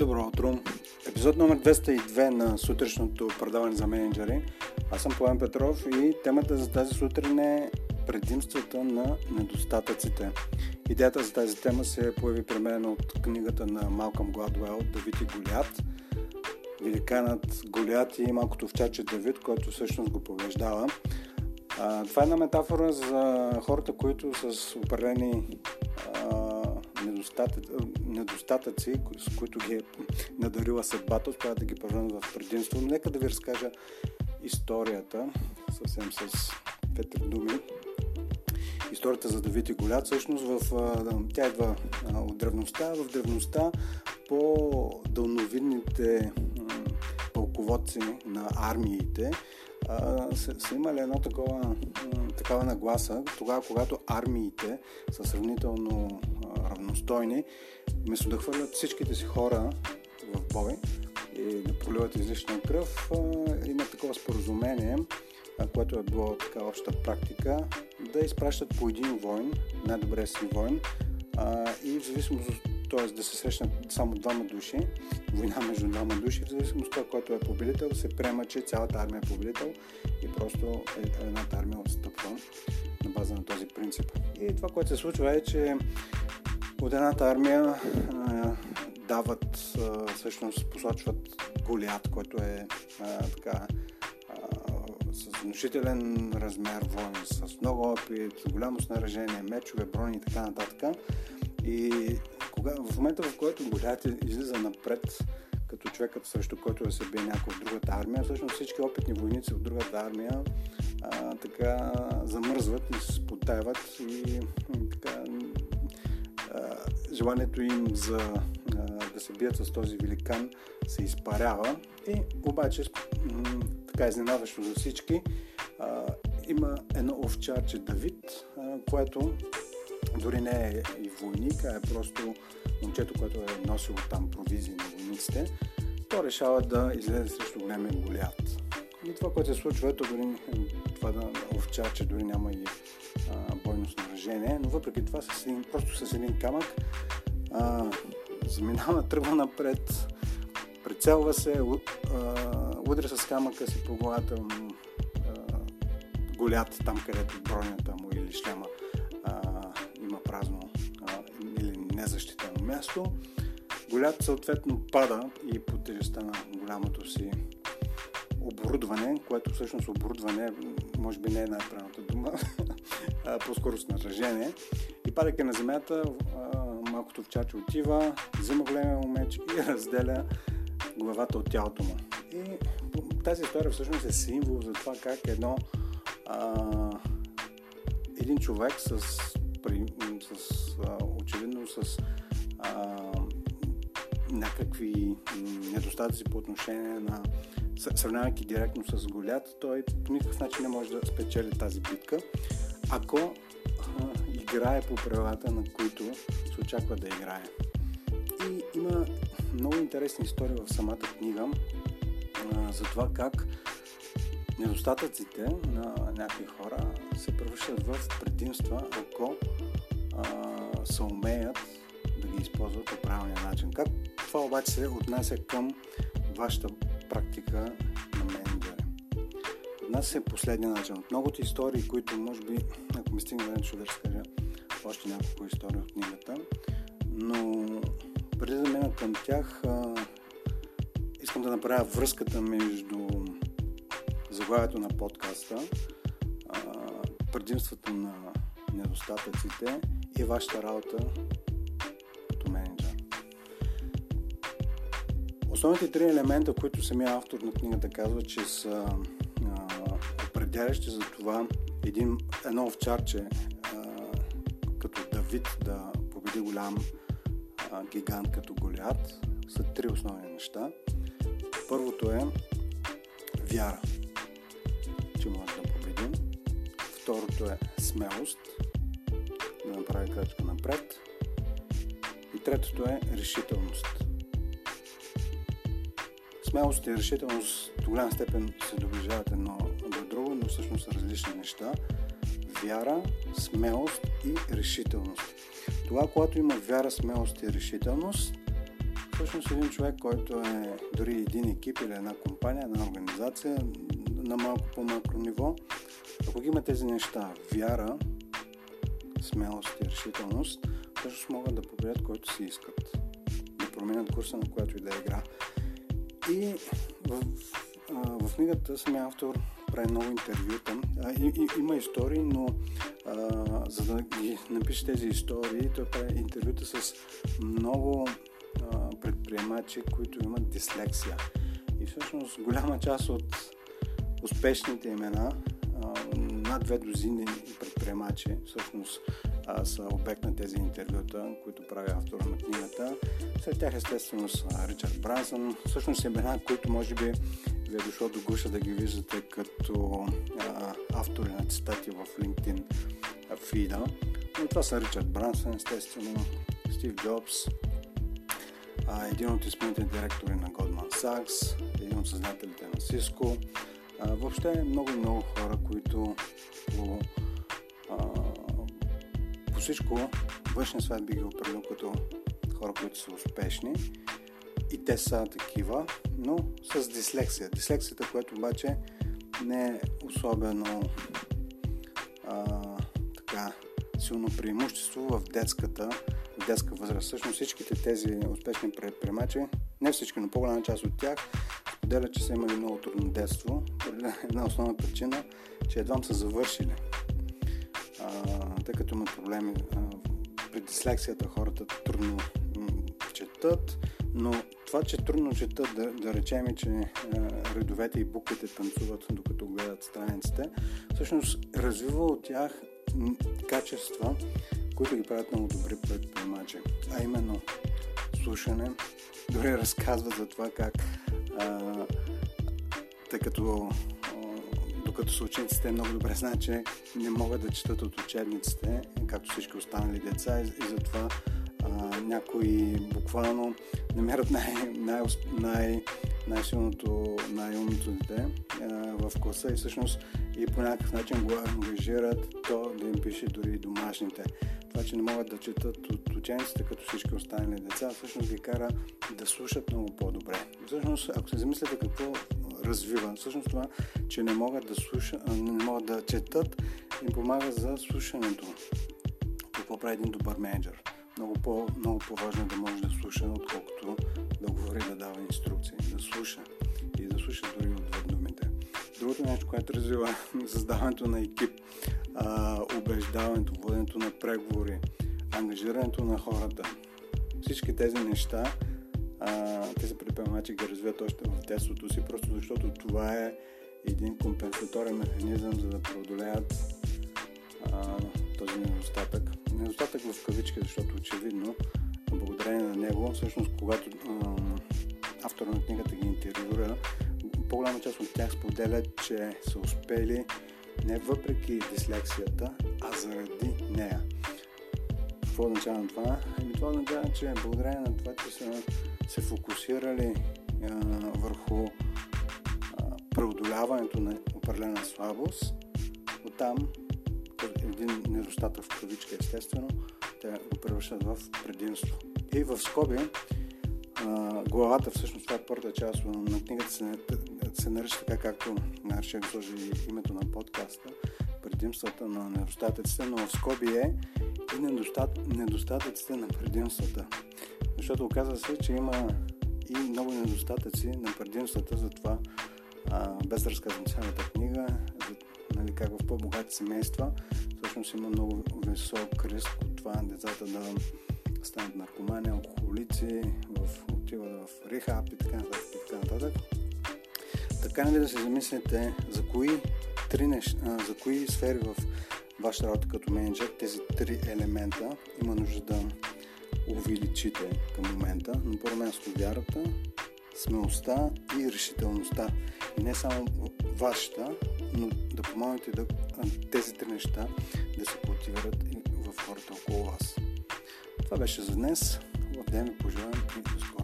Добро утро! Епизод номер 202 на сутрешното предаване за мениджъри. Аз съм Пламен Петров и темата за тази сутрин е предимствата на недостатъците. Идеята за тази тема се появи при мен от книгата на Малком Гладуел «Давид и Голиат». Великанът Голиат и малкото овчаче Давид, който всъщност го побеждава. Това е една метафора за хората, които с определени недостатъци, с които ги е надарила съдбата, успяват да ги превърнат в предимство. Но нека да ви разкажа историята, съвсем с 2-3 думи. Историята за Давид и Голиат, всъщност тя идва от древността. В древността по-дълновидните пълководци на армиите са имали едно такава нагласа. Тогава, когато армиите са сравнително равностойни, вместо да хвърлят всичките си хора в бой и да проливат излишна кръв, има такова споразумение, което е било така обща практика, да изпращат по един воин, най-добре си воин, и в зависимост, т.е. да се срещнат само двама души, война между двама души, в зависимост от това, който е победител, се приема, че цялата армия е победител и просто едната армия отстъпва на база на този принцип. И това, което се случва е, че от едната армия всъщност посочват Голиат, който е с внушителен размер воин, с много опит, голямо снаряжение, мечове, брони и така нататък. И в момента, в който Голиат излиза напред, като човекът, срещу който да се бие някой от другата армия, всъщност всички опитни войници от другата армия замръзват и се спотаяват желанието им да се бият с този великан се изпарява. И обаче изненадващо за всички, има едно овчарче Давид, което дори не е и войник, а е просто момчето, което е носило там провизии на войниците. То решава да излезе срещу големия Голиат. И това, което се случва, овчарче дори няма и бойно снаряжение, но въпреки това просто с един камък тръгва напред, прицелва се, удря с камъка си по главата Голиат, там където бронята му или шлема има празно или незащитено място. Голиат съответно пада и по тежестта на голямото си оборудване, което всъщност оборудване може би не е най-правилната дума, по-скоро снаряжение. И падайки на земята, малкото овчарче отива, взима големия меч и разделя главата от тялото му. И тази история всъщност е символ за това как един човек очевидно с някакви недостатъци по отношение на, сравнявайки директно с Голиат, той по никакъв начин не може да спечели тази битка, ако играе по правилата, на които се очаква да играе. И има много интересни истории в самата книга за това как недостатъците на някои хора се превръщат в предимства, ако се умеят да ги използват по правилния начин. Как това обаче се отнася към вашата практика на мениджъри? Отнася се последния начин. От многото истории, които може би, ако ми стигне време, ще да разкажа още няколко истории от книгата, но преди да мина към тях, искам да направя връзката между заглавието на подкаста, предимствата на недостатъците и вашата работа като мениджър. Основните три елемента, които самия автор на книгата казва, че са определящи за това едно овчарче като Давид да победи голям гигант като Голиат, са три основни неща. Първото е вяра, че може да победим. Второто е смелост, да направи крачка напред. И третото е решителност. Смелост и решителност до голяма степен се доближават едно до друго, но всъщност са различни неща. Вяра, смелост и решителност. Това, когато има вяра, смелост и решителност, всъщност един човек, който е дори един екип или една компания, една организация на малко по-макро ниво, ако има тези неща, вяра, смелост и решителност, всъщност могат да победят който си искат, да променят курса на която и да игра. И в книгата самия автор прави много интервюта. Има истории, но за да ги напише тези истории, той прави интервюта с много предприемачи, които имат дислексия. И всъщност голяма част от успешните имена, над 2 дозини предприемачи, всъщност са обект на тези интервюта, които прави автора на книгата. След тях естествено са Ричард Брансън, всъщност имена, които може би ви е дошло до гуша да ги виждате като автори на цитати в LinkedIn фида. Но това са Ричард Брансън, естествено, Стив Джобс, един от изпълнителните директори на Goldman Sachs, един от създателите на Cisco. Въобще много хора, които по всичко външния свят би ги определил като хора, които са успешни. И те са такива, но с дислексия. Дислексията, която обаче не е особено така силно преимущество в детска възраст. Всъщност всичките тези успешни предприемачи, не всички, но по-голяма част от тях, споделят, че са имали много трудно детство. Една основна причина, че едва са завършили. Тъй като имат проблеми при дислексията, хората трудно четат, но това, че трудно четат, да речем, че редовете и буквите танцуват, докато гледат страниците, всъщност развива от тях качества, които ги правят много добри предприемачи. А именно слушане, дори разказват за това как тъй като докато са учениците, много добре знаят, че не могат да четат от учебниците, както всички останали деца, и затова някои буквално намерят най-силното, най-умното дете в класа и всъщност и по някакъв начин го ангажират то да им пише дори и домашните. Това, че не могат да четат от учениците като всички останали деца, всъщност ги кара да слушат много по-добре. Всъщност, ако се замислите какво развива, всъщност това, че не могат да четат, им помага за слушането. Какво прави един добър менеджер? Много по-важно е да може да слуша, отколкото да говори, да дава инструкции, да слуша и да слуша дори отвъд думите. Другото нещо, което развива създаването на екип, убеждаването, воденето на преговори, ангажирането на хората. Всички тези неща, тези предприемачи ги развиват още в детството си, просто защото това е един компенсаторен механизъм, за да преодолеят този недостатък. Недостатък в кавички, защото очевидно, благодарение на него, всъщност, когато автора на книгата ги интервюра, по-голяма част от тях споделят, че са успели не въпреки дислексията, а заради нея. Какво означава на това? Това означава, че благодарение на това, че са се фокусирали върху преодоляването на определена слабост, оттам един недостатък в кавичка, естествено, те го превръщат в предимство. И в скоби, главата, всъщност това е първата част на книгата, се нарича така, както ще го сложи името на подкаста, предимствата на недостатъците, но в скоби е и недостатъците на предимствата. Защото оказва се, че има и много недостатъци на предимствата, затова без да разказвам цялата книга, как в по-богати семейства, всъщност има много висок риск от това децата да станат наркомани, алкохолици, отиват в рехаб и така нататък. Така не да се замислите за кои за кои сфери в вашата работа като менеджер тези 3 елемента има нужда да увеличите към момента. На първо място вярата, смелостта и решителността. И не само вашата, но да помогнете тези 3 неща да се култивират и в хората около вас. Това беше за днес. В ден ви пожелавам и до скоро.